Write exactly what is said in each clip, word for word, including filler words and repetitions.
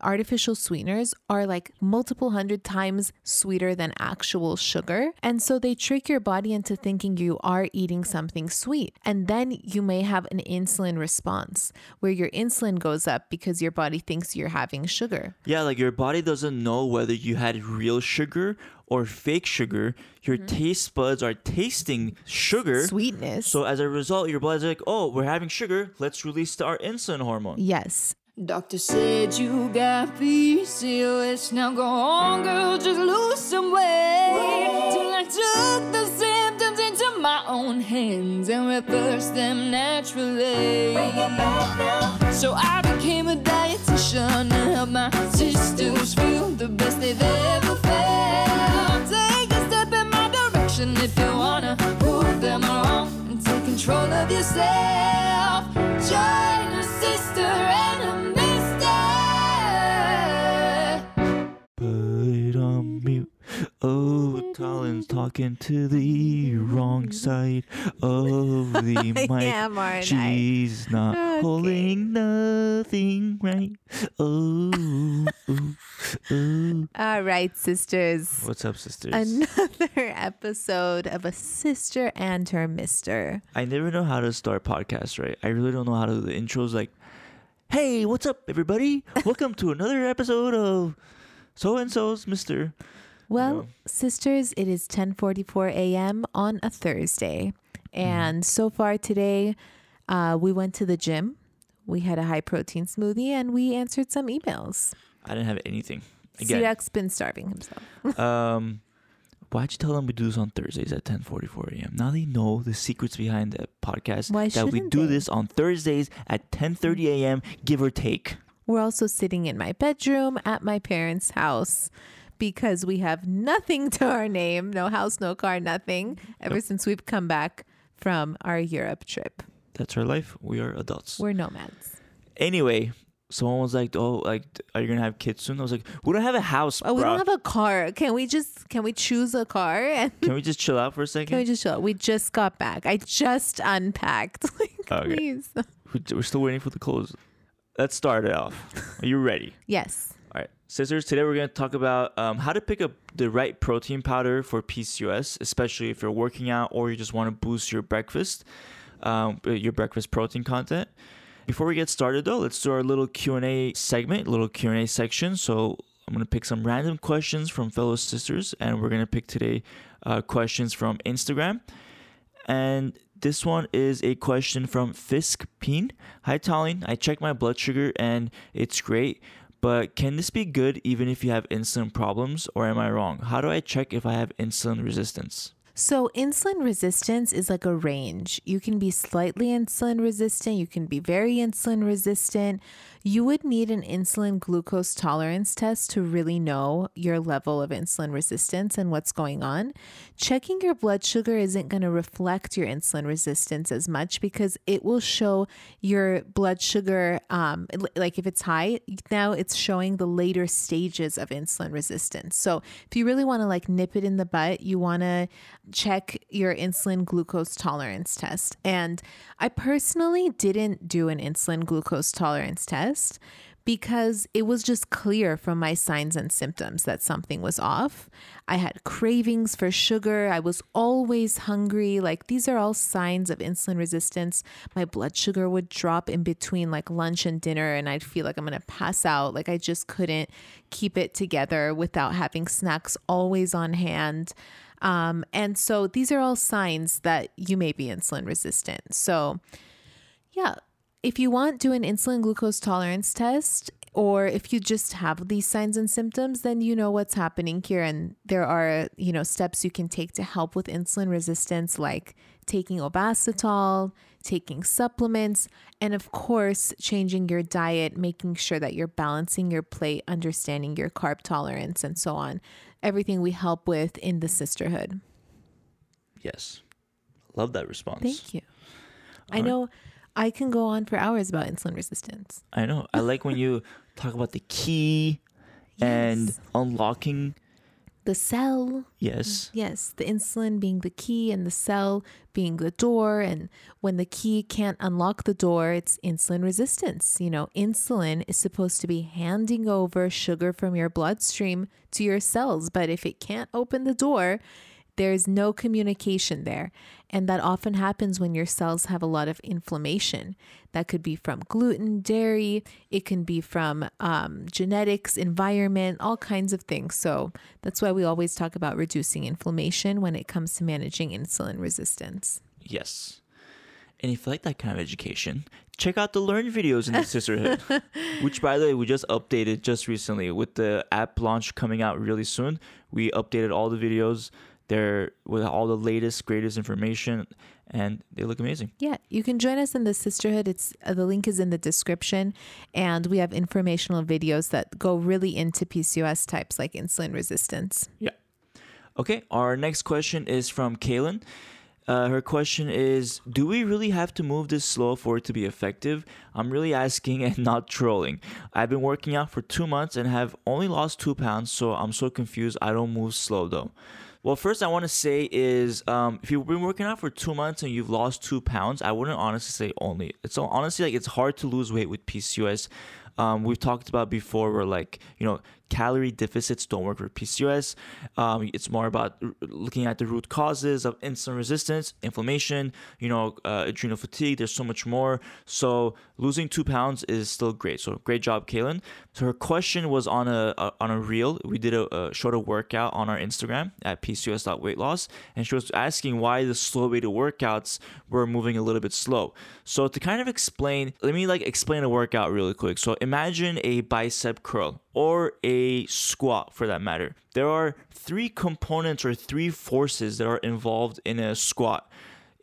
Artificial sweeteners are like multiple hundred times sweeter than actual sugar. And so they trick your body into thinking you are eating something sweet. And then you may have an insulin response where your insulin goes up because your body thinks you're having sugar. Yeah, like your body doesn't know whether you had real sugar or fake sugar. Your mm-hmm. taste buds are tasting sugar. Sweetness. So as a result, your body's like, oh, we're having sugar. Let's release our insulin hormone. Yes. Doctor said you got P C O S. Now go on, girl, just lose some weight. Till I took the symptoms into my own hands and reversed them naturally. So I became a dietitian to help my sisters feel the best they've ever felt. Take a step in my direction if you wanna prove them wrong and take control of yourself. Join a sister and a oh, Colin's talking to the wrong side of the mic. Yeah, Martin, she's not okay. Holding nothing right. Oh, oh, oh. All right, sisters. What's up, sisters? Another episode of A Sister and Her Mister. I never know how to start podcasts, right? I really don't know how to do the intros. Like, hey, what's up, everybody? Welcome to another episode of So-and-so's Mister. Well, you know. Sisters, it is ten forty-four a.m. on a Thursday. And mm. so far today, uh, we went to the gym. We had a high-protein smoothie, and we answered some emails. I didn't have anything. Sirak's been starving himself. um, why'd you tell them we do this on Thursdays at ten forty-four a.m.? Now they know the secrets behind the podcast. Why that we do they? this on Thursdays at ten thirty a.m., give or take. We're also sitting in my bedroom at my parents' house, because we have nothing to our name, no house, no car, nothing, ever nope. since we've come back from our Europe trip. That's our life. We are adults. We're nomads. Anyway, someone was like, oh, like, are you going to have kids soon? I was like, we don't have a house, bro. Oh, we don't have a car. Can we just, can we choose a car? And can we just chill out for a second? Can we just chill out? We just got back. I just unpacked. Like, okay. Please. We're still waiting for the clothes. Let's start it off. Are you ready? Yes. All right, sisters, today we're going to talk about um, how to pick up the right protein powder for P C O S, especially if you're working out or you just want to boost your breakfast, um, your breakfast protein content. Before we get started, though, let's do our little Q and A segment, little Q and A section. So I'm going to pick some random questions from fellow sisters, and we're going to pick today uh, questions from Instagram. And this one is a question from Fisk Peen. Hi, Talin. I checked my blood sugar, and it's great. But can this be good even if you have insulin problems, or am I wrong? How do I check if I have insulin resistance? So insulin resistance is like a range. You can be slightly insulin resistant. You can be very insulin resistant. You would need an insulin glucose tolerance test to really know your level of insulin resistance and what's going on. Checking your blood sugar isn't going to reflect your insulin resistance as much because it will show your blood sugar, um, like if it's high, now it's showing the later stages of insulin resistance. So if you really want to like nip it in the butt, you want to check your insulin glucose tolerance test. And I personally didn't do an insulin glucose tolerance test because it was just clear from my signs and symptoms that something was off. I had cravings for sugar. I was always hungry. Like these are all signs of insulin resistance. My blood sugar would drop in between like lunch and dinner and I'd feel like I'm going to pass out. Like I just couldn't keep it together without having snacks always on hand. Um, and so these are all signs that you may be insulin resistant. So yeah, if you want, do an insulin glucose tolerance test, or if you just have these signs and symptoms, then you know what's happening here. And there are, you know, steps you can take to help with insulin resistance, like taking Ovasitol, taking supplements, and of course, changing your diet, making sure that you're balancing your plate, understanding your carb tolerance, and so on. Everything we help with in the sisterhood. Yes. Love that response. Thank you. All I know right. I can go on for hours about insulin resistance. I know. I like when you talk about the key yes. and unlocking the cell. Yes. Yes. The insulin being the key and the cell being the door. And when the key can't unlock the door, it's insulin resistance. You know, insulin is supposed to be handing over sugar from your bloodstream to your cells. But if it can't open the door, there's no communication there. And that often happens when your cells have a lot of inflammation. That could be from gluten, dairy. It can be from um, genetics, environment, all kinds of things. So that's why we always talk about reducing inflammation when it comes to managing insulin resistance. Yes. And if you like that kind of education, check out the Learn videos in the Cysterhood, which, by the way, we just updated just recently. With the app launch coming out really soon, we updated all the videos. They're with all the latest, greatest information, and they look amazing. Yeah, you can join us in the Cysterhood. It's uh, the link is in the description, and we have informational videos that go really into P C O S types like insulin resistance. Yeah. Okay, our next question is from Kaylin. Uh, her question is, do we really have to move this slow for it to be effective? I'm really asking and not trolling. I've been working out for two months and have only lost two pounds, so I'm so confused. I don't move slow though. Well, first I want to say is um, if you've been working out for two months and you've lost two pounds, I wouldn't honestly say only. It's honestly like it's hard to lose weight with P C O S. Um, we've talked about before where like, you know, calorie deficits don't work for P C O S. Um, it's more about r- looking at the root causes of insulin resistance, inflammation, you know, uh, adrenal fatigue. There's so much more. So losing two pounds is still great. So great job, Kaylin. So her question was on a, a on a reel. We did a, a short workout on our Instagram at P C O S dot weight loss. And she was asking why the slow weighted workouts were moving a little bit slow. So to kind of explain, let me like explain a workout really quick. So imagine a bicep curl or a squat for that matter. There are three components or three forces that are involved in a squat.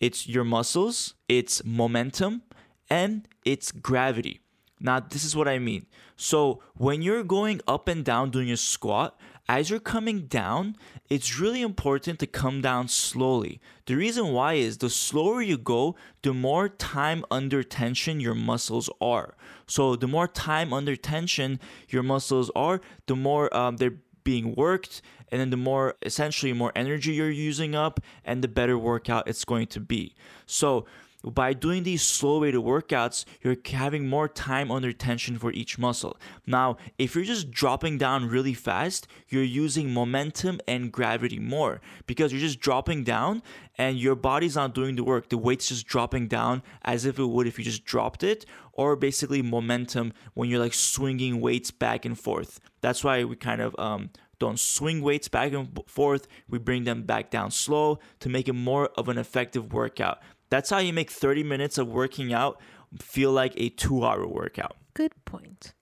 It's your muscles, it's momentum, and it's gravity. Now, this is what I mean. So when you're going up and down doing a squat, as you're coming down, it's really important to come down slowly. The reason why is the slower you go, the more time under tension your muscles are. So the more time under tension your muscles are, the more um, they're being worked, and then the more essentially more energy you're using up, and the better workout it's going to be. So by doing these slow weighted workouts, you're having more time under tension for each muscle. Now, if you're just dropping down really fast, you're using momentum and gravity more because you're just dropping down and your body's not doing the work. The weight's just dropping down as if it would if you just dropped it, or basically momentum when you're like swinging weights back and forth. That's why we kind of um, don't swing weights back and forth. We bring them back down slow to make it more of an effective workout. That's how you make thirty minutes of working out feel like a two-hour workout. Good point.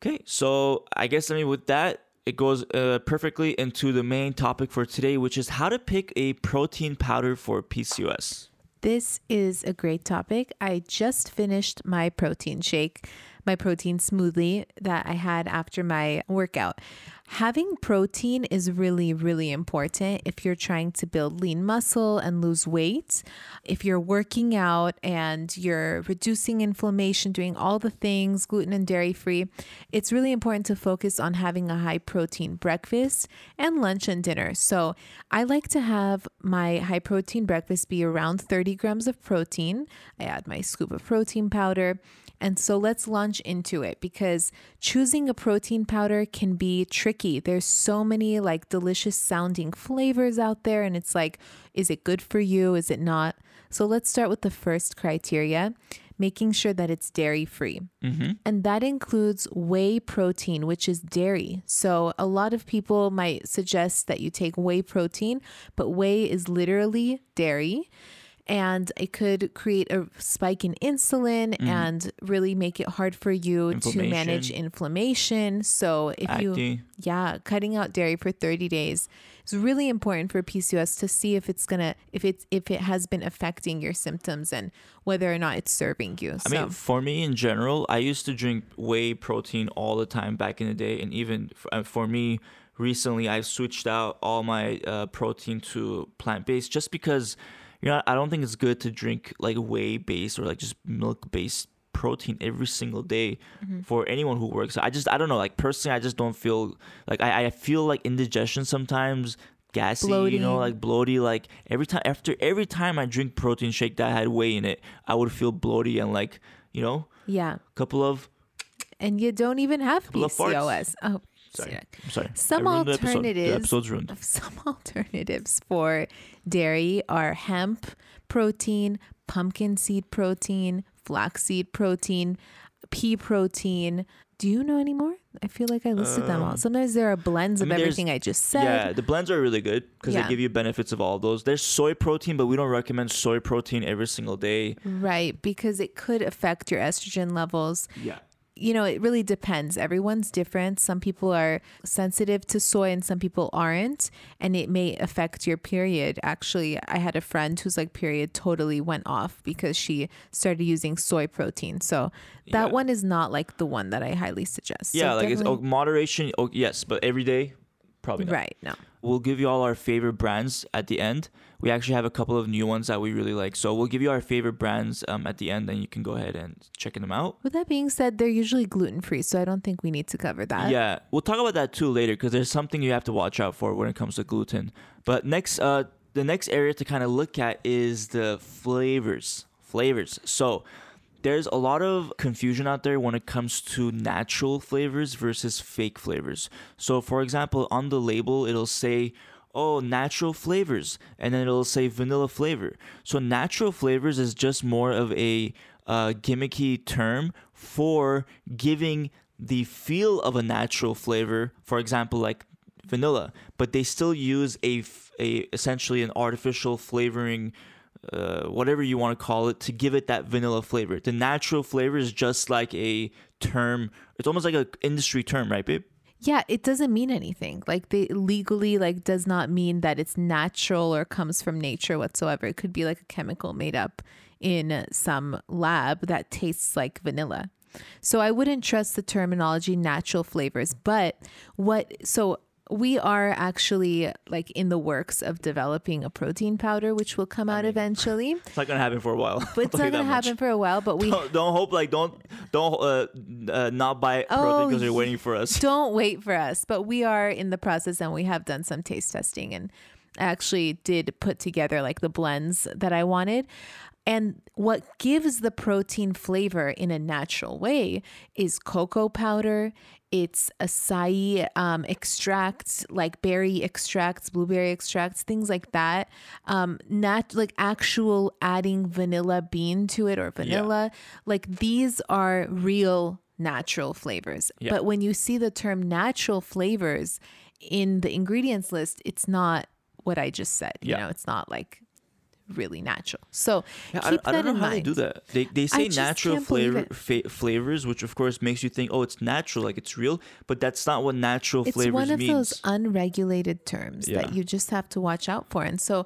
Okay, so I guess, I mean, with that, it goes uh, perfectly into the main topic for today, which is how to pick a protein powder for P C O S. This is a great topic. I just finished my protein shake, my protein smoothie that I had after my workout. Having protein is really, really important if you're trying to build lean muscle and lose weight. If you're working out and you're reducing inflammation, doing all the things, gluten and dairy free, it's really important to focus on having a high protein breakfast and lunch and dinner. So I like to have my high protein breakfast be around thirty grams of protein. I add my scoop of protein powder. And so let's launch into it because choosing a protein powder can be tricky. There's so many like delicious sounding flavors out there and it's like, is it good for you? Is it not? So let's start with the first criteria, making sure that it's dairy free. Mm-hmm. And that includes whey protein, which is dairy. So a lot of people might suggest that you take whey protein, but whey is literally dairy. And it could create a spike in insulin mm. and really make it hard for you to manage inflammation. So if Acti. you, yeah, cutting out dairy for thirty days is really important for P C O S to see if it's going to, if it's, if it has been affecting your symptoms and whether or not it's serving you. I so. mean, for me in general, I used to drink whey protein all the time back in the day. And even for me recently, I've switched out all my uh, protein to plant-based just because, you know, I don't think it's good to drink like whey based or like just milk based protein every single day mm-hmm. for anyone who works. I just, I don't know. Like personally, I just don't feel like I, I feel like indigestion sometimes, gassy, bloaty. You know, like bloaty. Like every time after every time I drink protein shake that had whey in it, I would feel bloaty and like, you know, yeah, couple of. And you don't even have P C O S. Oh, sorry. sorry. Some alternatives. Episode. Some alternatives for dairy are hemp protein, pumpkin seed protein, flaxseed protein, pea protein. Do you know any more? I feel like I listed um, them all. Sometimes there are blends of I mean, everything I just said. Yeah, the blends are really good because yeah. they give you benefits of all those. There's soy protein, but we don't recommend soy protein every single day. Right, because it could affect your estrogen levels. Yeah. You know, it really depends. Everyone's different. Some people are sensitive to soy and some people aren't. And it may affect your period. Actually, I had a friend whose like period totally went off because she started using soy protein. So that yeah. one is not like the one that I highly suggest. Yeah, so like it's oh, moderation. Oh, yes, but every day, probably not. Right, no. We'll give you all our favorite brands at the end. We actually have a couple of new ones that we really like. So we'll give you our favorite brands um, at the end, and you can go ahead and check them out. With that being said, they're usually gluten-free, so I don't think we need to cover that. Yeah, we'll talk about that too later because there's something you have to watch out for when it comes to gluten. But next, uh, the next area to kind of look at is the flavors. Flavors. So there's a lot of confusion out there when it comes to natural flavors versus fake flavors. So, for example, on the label, it'll say, oh, natural flavors, and then it'll say vanilla flavor. So natural flavors is just more of a uh, gimmicky term for giving the feel of a natural flavor, for example, like vanilla. But they still use a, a essentially an artificial flavoring Uh, whatever you want to call it, to give it that vanilla flavor. The natural flavor is just like a term. It's almost like an industry term, right, babe? Yeah, it doesn't mean anything. Like they legally like does not mean that it's natural or comes from nature whatsoever. It could be like a chemical made up in some lab that tastes like vanilla. So I wouldn't trust the terminology natural flavors. But what... So... We are actually like in the works of developing a protein powder, which will come I out mean, eventually. It's not gonna happen for a while. But it's not gonna happen much. for a while. But we don't, don't hope like don't don't uh, uh, not buy oh, protein because you're waiting for us. Don't wait for us. But we are in the process, and we have done some taste testing, and I actually did put together like the blends that I wanted. And what gives the protein flavor in a natural way is cocoa powder. It's acai um, extracts, like berry extracts, blueberry extracts, things like that. Um, not like actual adding vanilla bean to it or vanilla. Yeah. Like these are real natural flavors. Yeah. But when you see the term natural flavors in the ingredients list, it's not what I just said. Yeah. You know, it's not like really natural. So yeah, keep I, I that don't know in how mind. They do that. They they say natural flavor fa- flavors, which of course makes you think, oh, it's natural, like it's real, but that's not what natural it's flavors means. It's one of means. those unregulated terms yeah. that you just have to watch out for. And so,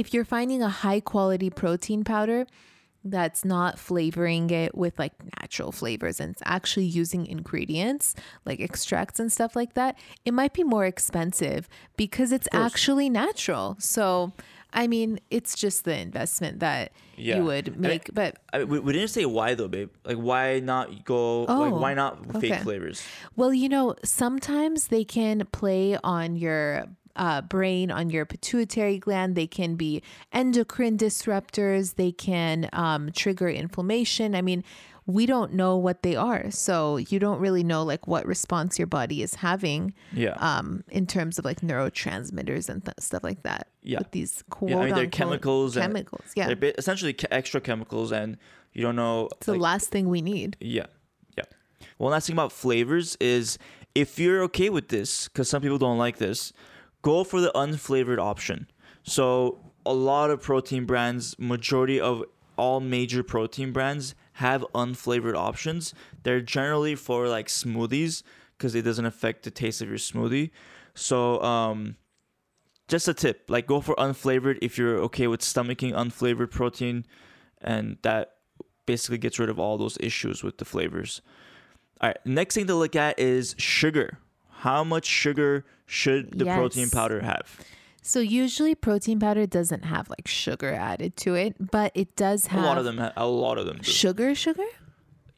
if you're finding a high quality protein powder that's not flavoring it with like natural flavors and it's actually using ingredients like extracts and stuff like that, it might be more expensive because it's actually natural. So. I mean, it's just the investment that yeah. you would make. I, but I, we, we didn't say why, though, babe. Like, why not go? Oh, like, why not fake okay. flavors? Well, you know, sometimes they can play on your uh, brain, on your pituitary gland. They can be endocrine disruptors. They can um, trigger inflammation. I mean, we don't know what they are. So you don't really know like what response your body is having yeah. um, in terms of like neurotransmitters and th- stuff like that. Yeah. With these cool yeah, I mean, they're chemicals. Chemicals, and yeah. They're ba- essentially ca- extra chemicals and you don't know. It's like, the last thing we need. Yeah. Yeah. One last thing about flavors is if you're okay with this, because some people don't like this, go for the unflavored option. So a lot of protein brands, majority of all major protein brands have unflavored options. They're generally for like smoothies because it doesn't affect the taste of your smoothie. So um, just a tip, like go for unflavored if you're okay with stomaching unflavored protein, and that basically gets rid of all those issues with the flavors. All right, next thing to look at is sugar. How much sugar should the yes. protein powder have? So usually protein powder doesn't have like sugar added to it, but it does have a lot of them. Ha- a lot of them do. Sugar, sugar.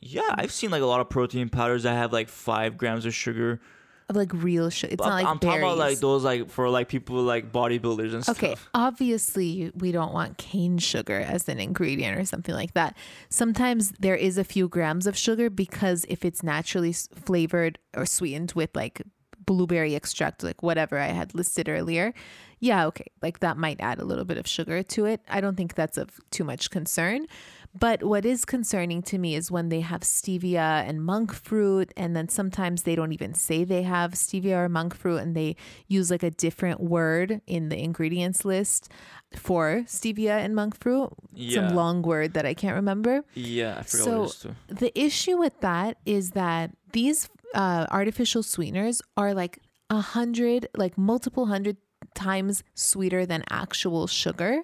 Yeah, I've seen like a lot of protein powders that have like five grams of sugar. Of like real sugar. It's but not like I'm berries. Talking about like those like for like people like bodybuilders and stuff. Okay, obviously we don't want cane sugar as an ingredient or something like that. Sometimes there is a few grams of sugar because if it's naturally flavored or sweetened with like blueberry extract, like whatever I had listed earlier. Yeah, okay. Like that might add a little bit of sugar to it. I don't think that's of too much concern. But what is concerning to me is when they have stevia and monk fruit, and then sometimes they don't even say they have stevia or monk fruit, and they use like a different word in the ingredients list for stevia and monk fruit. Yeah. Some long word that I can't remember. Yeah, I forgot so what it is too. The issue with that is that these uh, artificial sweeteners are like a hundred, like multiple hundred times sweeter than actual sugar,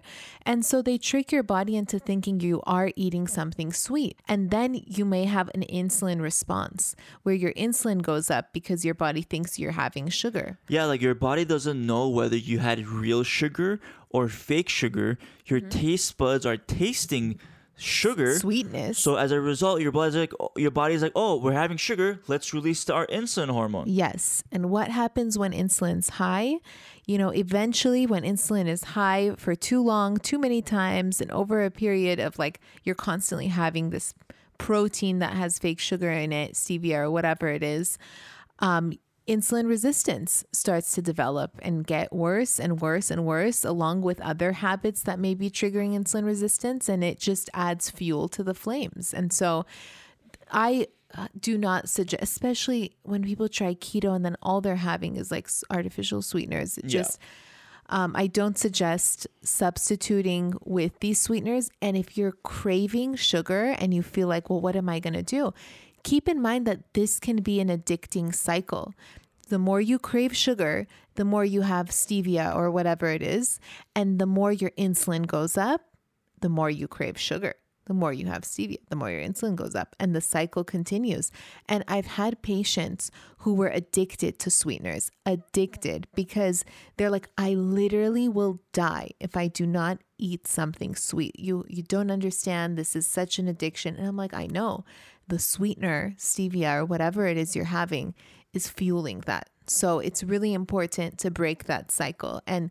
and so they trick your body into thinking you are eating something sweet, and then you may have an insulin response where your insulin goes up because your body thinks you're having sugar. Yeah, like your body doesn't know whether you had real sugar or fake sugar. Your mm-hmm. taste buds are tasting sugar sweetness, so as a result your body's like your body's like oh, we're having sugar, let's release our insulin hormone. Yes. And what happens when insulin's high? You know, eventually when insulin is high for too long, too many times, and over a period of like you're constantly having this protein that has fake sugar in it, stevia or whatever it is, um insulin resistance starts to develop and get worse and worse and worse, along with other habits that may be triggering insulin resistance, and it just adds fuel to the flames. And so I do not suggest, especially when people try keto and then all they're having is like artificial sweeteners. It yeah. just, um, I don't suggest substituting with these sweeteners. And if you're craving sugar and you feel like, well, what am I going to do? Keep in mind that this can be an addicting cycle. The more you crave sugar, the more you have stevia or whatever it is, and the more your insulin goes up, the more you crave sugar. The more you have stevia, the more your insulin goes up, and the cycle continues. And I've had patients who were addicted to sweeteners, addicted because they're like, I literally will die if I do not eat something sweet. You you don't understand. This is such an addiction. And I'm like, I know. The sweetener, stevia, or whatever it is you're having is fueling that. So it's really important to break that cycle. And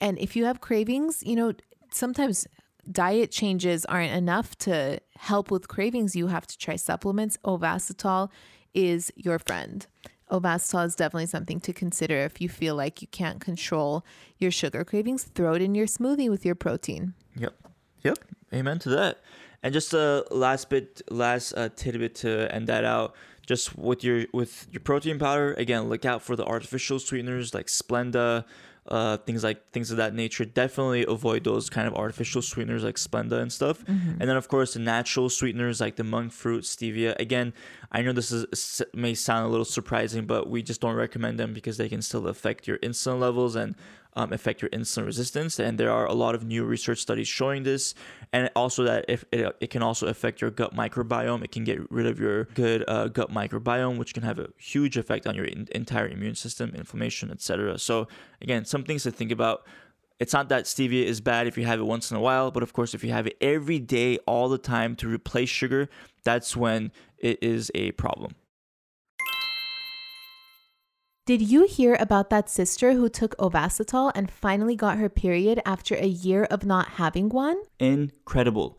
and if you have cravings, you know, sometimes diet changes aren't enough to help with cravings. You have to try supplements. Ovasitol is your friend. Ovasitol is definitely something to consider if you feel like you can't control your sugar cravings. Throw it in your smoothie with your protein. Yep. Yep. Amen to that. And just a last bit, last uh, tidbit to end that out. Just with your with your protein powder, again, look out for the artificial sweeteners like Splenda, uh, things like things of that nature. Definitely avoid those kind of artificial sweeteners like Splenda and stuff. Mm-hmm. And then of course the natural sweeteners like the monk fruit, stevia. Again, I know this is may sound a little surprising, but we just don't recommend them because they can still affect your insulin levels and. Um, affect your insulin resistance, and there are a lot of new research studies showing this, and also that if it, it can also affect your gut microbiome. It can get rid of your good uh, gut microbiome, which can have a huge effect on your in- entire immune system, inflammation, et cetera. So again, some things to think about. It's not that stevia is bad if you have it once in a while, but of course if you have it every day, all the time, to replace sugar, that's when it is a problem. Did you hear about that sister who took Ovasitol and finally got her period after a year of not having one? Incredible.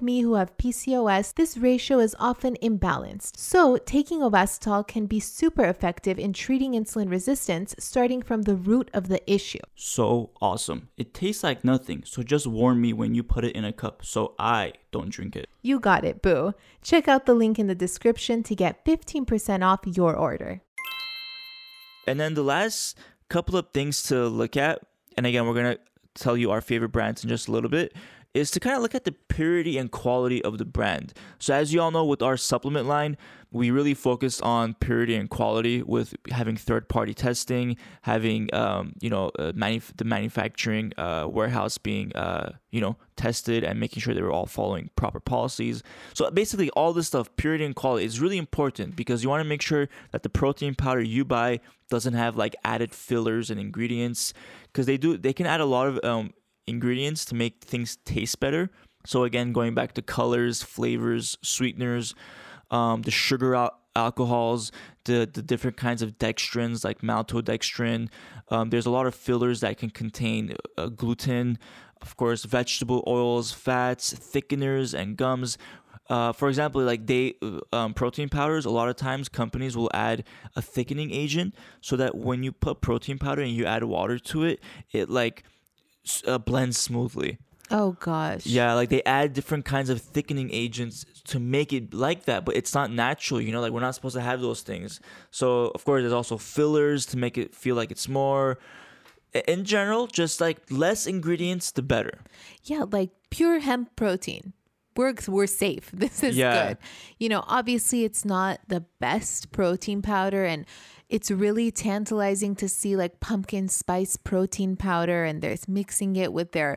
me who have P C O S, this ratio is often imbalanced. So taking Ovasitol can be super effective in treating insulin resistance, starting from the root of the issue. So awesome. It tastes like nothing, so just warn me when you put it in a cup so I don't drink it. You got it, boo. Check out the link in the description to get fifteen percent off your order. And then the last couple of things to look at, and again, we're going to tell you our favorite brands in just a little bit, is to kind of look at the purity and quality of the brand. So as you all know, with our supplement line, we really focus on purity and quality with having third-party testing, having um, you know uh, manuf- the manufacturing uh, warehouse being uh, you know tested and making sure they were all following proper policies. So basically, all this stuff, purity and quality, is really important because you want to make sure that the protein powder you buy doesn't have like added fillers and ingredients, because they do they can add a lot of um, ingredients to make things taste better. So again, going back to colors, flavors, sweeteners. Um, the sugar al- alcohols, the, the different kinds of dextrins like maltodextrin. Um, there's a lot of fillers that can contain uh, gluten, of course, vegetable oils, fats, thickeners, and gums. Uh, for example, like they um, protein powders, a lot of times companies will add a thickening agent so that when you put protein powder and you add water to it, it like uh, blends smoothly. Oh, gosh. Yeah, like they add different kinds of thickening agents to make it like that, but it's not natural, you know? Like, we're not supposed to have those things. So, of course, there's also fillers to make it feel like it's more. In general, just like less ingredients, the better. Yeah, like pure hemp protein. We're, we're safe. This is yeah. good. You know, obviously, it's not the best protein powder, and it's really tantalizing to see like pumpkin spice protein powder, and they're mixing it with their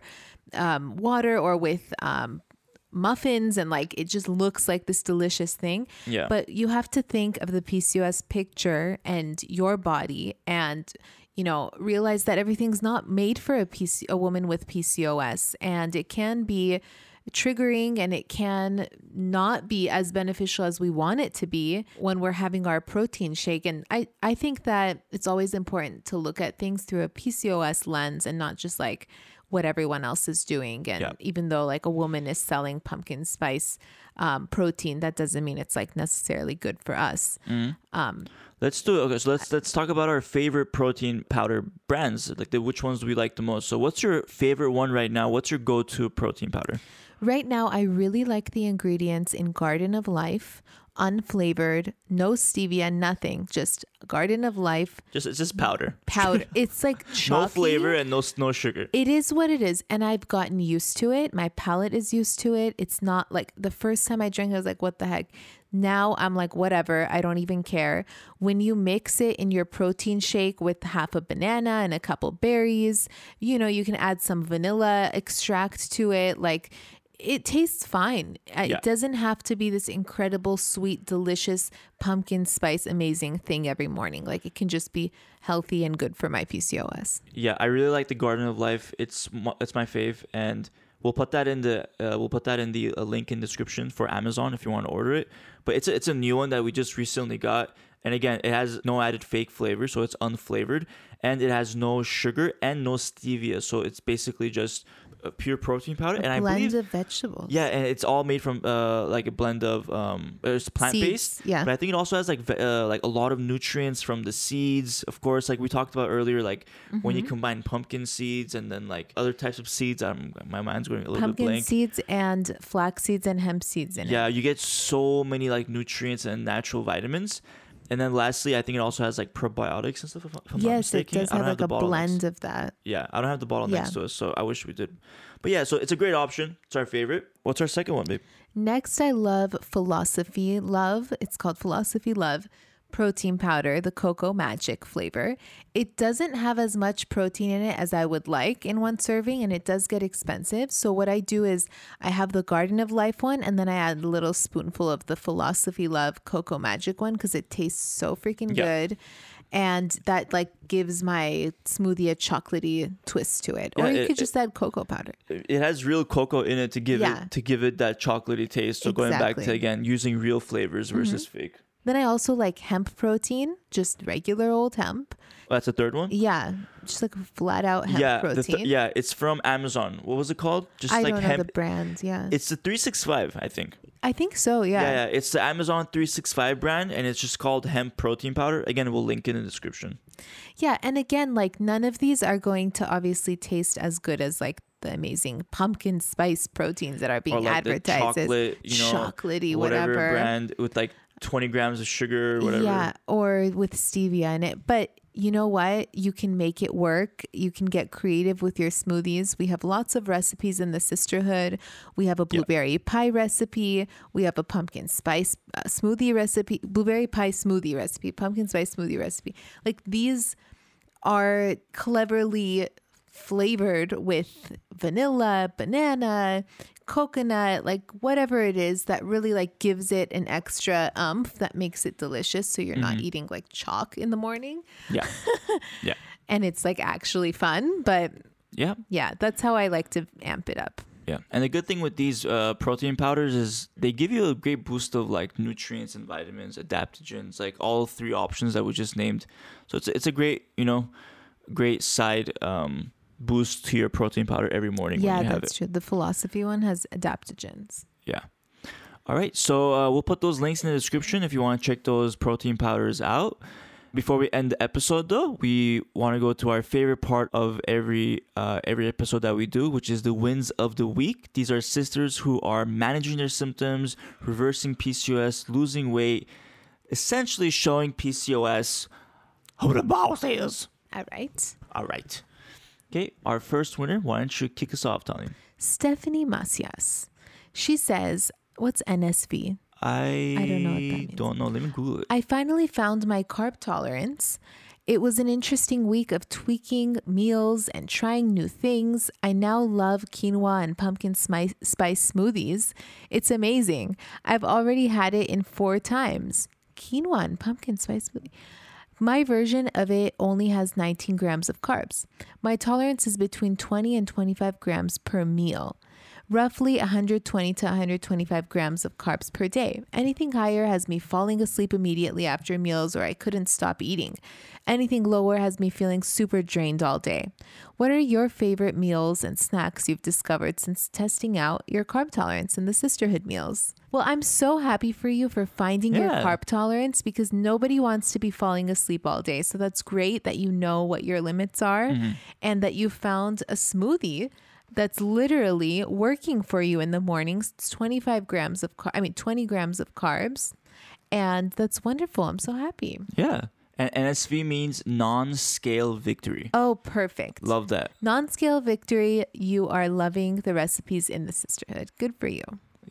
um, water or with um, muffins, and like it just looks like this delicious thing. Yeah. But you have to think of the P C O S picture and your body, and you know realize that everything's not made for a P C- a woman with P C O S, and it can be triggering and it can not be as beneficial as we want it to be when we're having our protein shake. And I, I think that it's always important to look at things through a P C O S lens and not just like what everyone else is doing. And yep. even though like a woman is selling pumpkin spice um, protein, that doesn't mean it's like necessarily good for us. Mm. Um, let's do it. Okay, so let's let's talk about our favorite protein powder brands. Like the, which ones do we like the most? So what's your favorite one right now? What's your go-to protein powder? Right now, I really like the ingredients in Garden of Life, unflavored, no stevia, nothing, just Garden of Life. Just it's just powder. Powder. It's like chalky. No flavor and no no sugar. It is what it is, and I've gotten used to it. My palate is used to it. It's not like the first time I drank it, I was like, "What the heck?" Now I'm like, whatever, I don't even care. When you mix it in your protein shake with half a banana and a couple berries, you know, you can add some vanilla extract to it. Like, it tastes fine. It yeah. doesn't have to be this incredible, sweet, delicious pumpkin spice amazing thing every morning. Like, it can just be healthy and good for my P C O S. Yeah, I really like the Garden of Life. It's it's my fave, and we'll put that in the uh, we'll put that in the uh, link in description for Amazon if you want to order it. But it's a, it's a new one that we just recently got, and again, it has no added fake flavor, so it's unflavored, and it has no sugar and no stevia, so it's basically just a pure protein powder. A and blend I believe of vegetables. Yeah, and it's all made from uh, like a blend of um, it's plant based. Yeah, but I think it also has like ve- uh, like a lot of nutrients from the seeds. Of course, like we talked about earlier, like mm-hmm. when you combine pumpkin seeds and then like other types of seeds. I'm my mind's going a little pumpkin bit blank. Pumpkin seeds and flax seeds and hemp seeds in yeah, it. Yeah, you get so many like nutrients and natural vitamins. And then lastly, I think it also has like probiotics and stuff. If I'm yes, not mistaken. It does have like have a blend next. of that. Yeah, I don't have the bottle yeah. next to us, so I wish we did. But yeah, so it's a great option. It's our favorite. What's our second one, babe? Next, I love Philosophy Love. It's called Philosophy Love protein powder, the Cocoa Magic flavor. It doesn't have as much protein in it as I would like in one serving, and it does get expensive. So what I do is I have the Garden of Life one, and then I add a little spoonful of the Philosophy Love Cocoa Magic one because it tastes so freaking yeah. good. And that like gives my smoothie a chocolatey twist to it. Yeah, or you it, could just it, add cocoa powder. It has real cocoa in it to give yeah. it to give it that chocolatey taste. So exactly. going back to, again, using real flavors versus mm-hmm. fake. Then I also like hemp protein, just regular old hemp. Oh, that's the third one? Yeah, just like flat out hemp yeah, protein. Th- yeah, it's from Amazon. What was it called? Just I like don't know hemp- the brand, yeah. It's the three sixty-five, I think. I think so, yeah. Yeah, yeah. It's the Amazon three sixty-five brand, and it's just called hemp protein powder. Again, we'll link it in the description. Yeah, and again, like none of these are going to obviously taste as good as like the amazing pumpkin spice proteins that are being or like advertised. The chocolate, you know, chocolatey, whatever. whatever brand with like twenty grams of sugar, whatever. Yeah, or with stevia in it. But you know what? You can make it work. You can get creative with your smoothies. We have lots of recipes in the Cysterhood. We have a blueberry yep. pie recipe. We have a pumpkin spice uh, smoothie recipe, blueberry pie smoothie recipe, pumpkin spice smoothie recipe. Like, these are cleverly flavored with vanilla, banana, coconut, like whatever it is that really like gives it an extra umph that makes it delicious. So you're mm-hmm. not eating like chalk in the morning. Yeah. Yeah. And it's like actually fun, but yeah. Yeah. That's how I like to amp it up. Yeah. And the good thing with these uh, protein powders is they give you a great boost of like nutrients and vitamins, adaptogens, like all three options that we just named. So it's, it's a great, you know, great side, um, boost to your protein powder every morning. Yeah, when you have that's it. True. The Philosophy one has adaptogens. Yeah. All right. So uh, we'll put those links in the description if you want to check those protein powders out. Before we end the episode, though, we want to go to our favorite part of every uh, every episode that we do, which is the wins of the week. These are sisters who are managing their symptoms, reversing P C O S, losing weight, essentially showing P C O S who the boss is. All right. All right. Okay, our first winner, why don't you kick us off, Tony? Stephanie Macias. She says, what's N S V? I, I don't know what that means. Don't know. Let me Google it. I finally found my carb tolerance. It was an interesting week of tweaking meals and trying new things. I now love quinoa and pumpkin spice smoothies. It's amazing. I've already had it in four times. Quinoa and pumpkin spice smoothie. My version of it only has nineteen grams of carbs. My tolerance is between twenty and twenty-five grams per meal, roughly one hundred twenty to one hundred twenty-five grams of carbs per day. Anything higher has me falling asleep immediately after meals, or I couldn't stop eating. Anything lower has me feeling super drained all day. What are your favorite meals and snacks you've discovered since testing out your carb tolerance in the Cysterhood meals? Well, I'm so happy for you for finding yeah. your carb tolerance, because nobody wants to be falling asleep all day. So that's great that you know what your limits are mm-hmm. and that you found a smoothie that's literally working for you in the mornings. It's twenty-five grams of, car- I mean, twenty grams of carbs. And that's wonderful. I'm so happy. Yeah. And N S V means non-scale victory. Oh, perfect. Love that. Non-scale victory. You are loving the recipes in the Cysterhood. Good for you.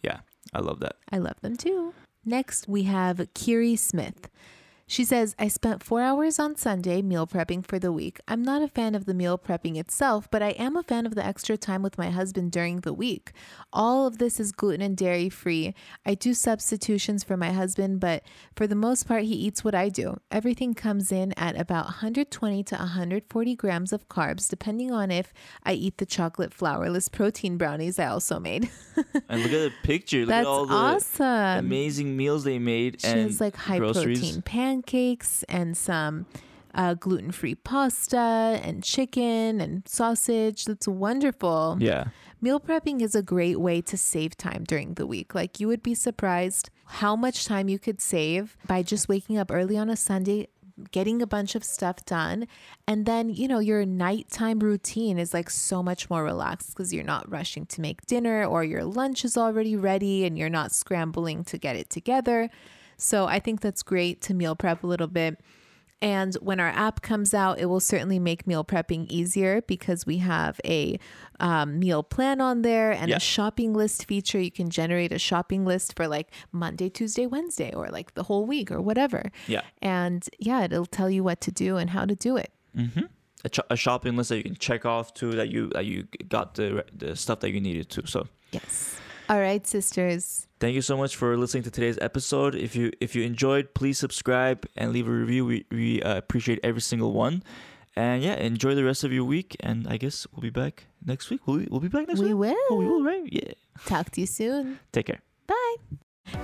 Yeah. I love that. I love them too. Next, we have Kiri Smith. She says, I spent four hours on Sunday meal prepping for the week. I'm not a fan of the meal prepping itself, but I am a fan of the extra time with my husband during the week. All of this is gluten and dairy free. I do substitutions for my husband, but for the most part, he eats what I do. Everything comes in at about one hundred twenty to one hundred forty grams of carbs, depending on if I eat the chocolate flourless protein brownies I also made. And look at the picture. Look That's at all the awesome. Amazing meals they made. She and has like high groceries. Protein pancakes. Cakes and some uh, gluten-free pasta and chicken and sausage. That's wonderful. Yeah. Meal prepping is a great way to save time during the week. Like, you would be surprised how much time you could save by just waking up early on a Sunday, getting a bunch of stuff done. And then, you know, your nighttime routine is like so much more relaxed because you're not rushing to make dinner, or your lunch is already ready and you're not scrambling to get it together. So I think that's great to meal prep a little bit. And when our app comes out, it will certainly make meal prepping easier, because we have a um, meal plan on there and yeah. a shopping list feature. You can generate a shopping list for like Monday, Tuesday, Wednesday, or like the whole week or whatever. Yeah. And yeah, it'll tell you what to do and how to do it. Mm-hmm. A, ch- a shopping list that you can check off too, that you that you got the the stuff that you needed to. So yes. All right, sisters. Thank you so much for listening to today's episode. If you if you enjoyed, please subscribe and leave a review. We, we uh, appreciate every single one. And yeah, enjoy the rest of your week. And I guess we'll be back next week. We'll, we'll be back next we week. We will. Oh, we will, right? Yeah. Talk to you soon. Take care. Bye.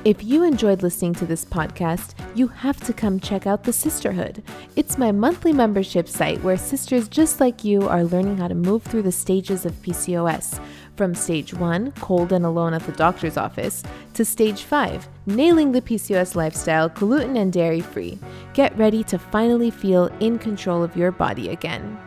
If you enjoyed listening to this podcast, you have to come check out The Cysterhood. It's my monthly membership site where sisters just like you are learning how to move through the stages of P C O S, from stage one, cold and alone at the doctor's office, to stage five, nailing the P C O S lifestyle, gluten and dairy free. Get ready to finally feel in control of your body again.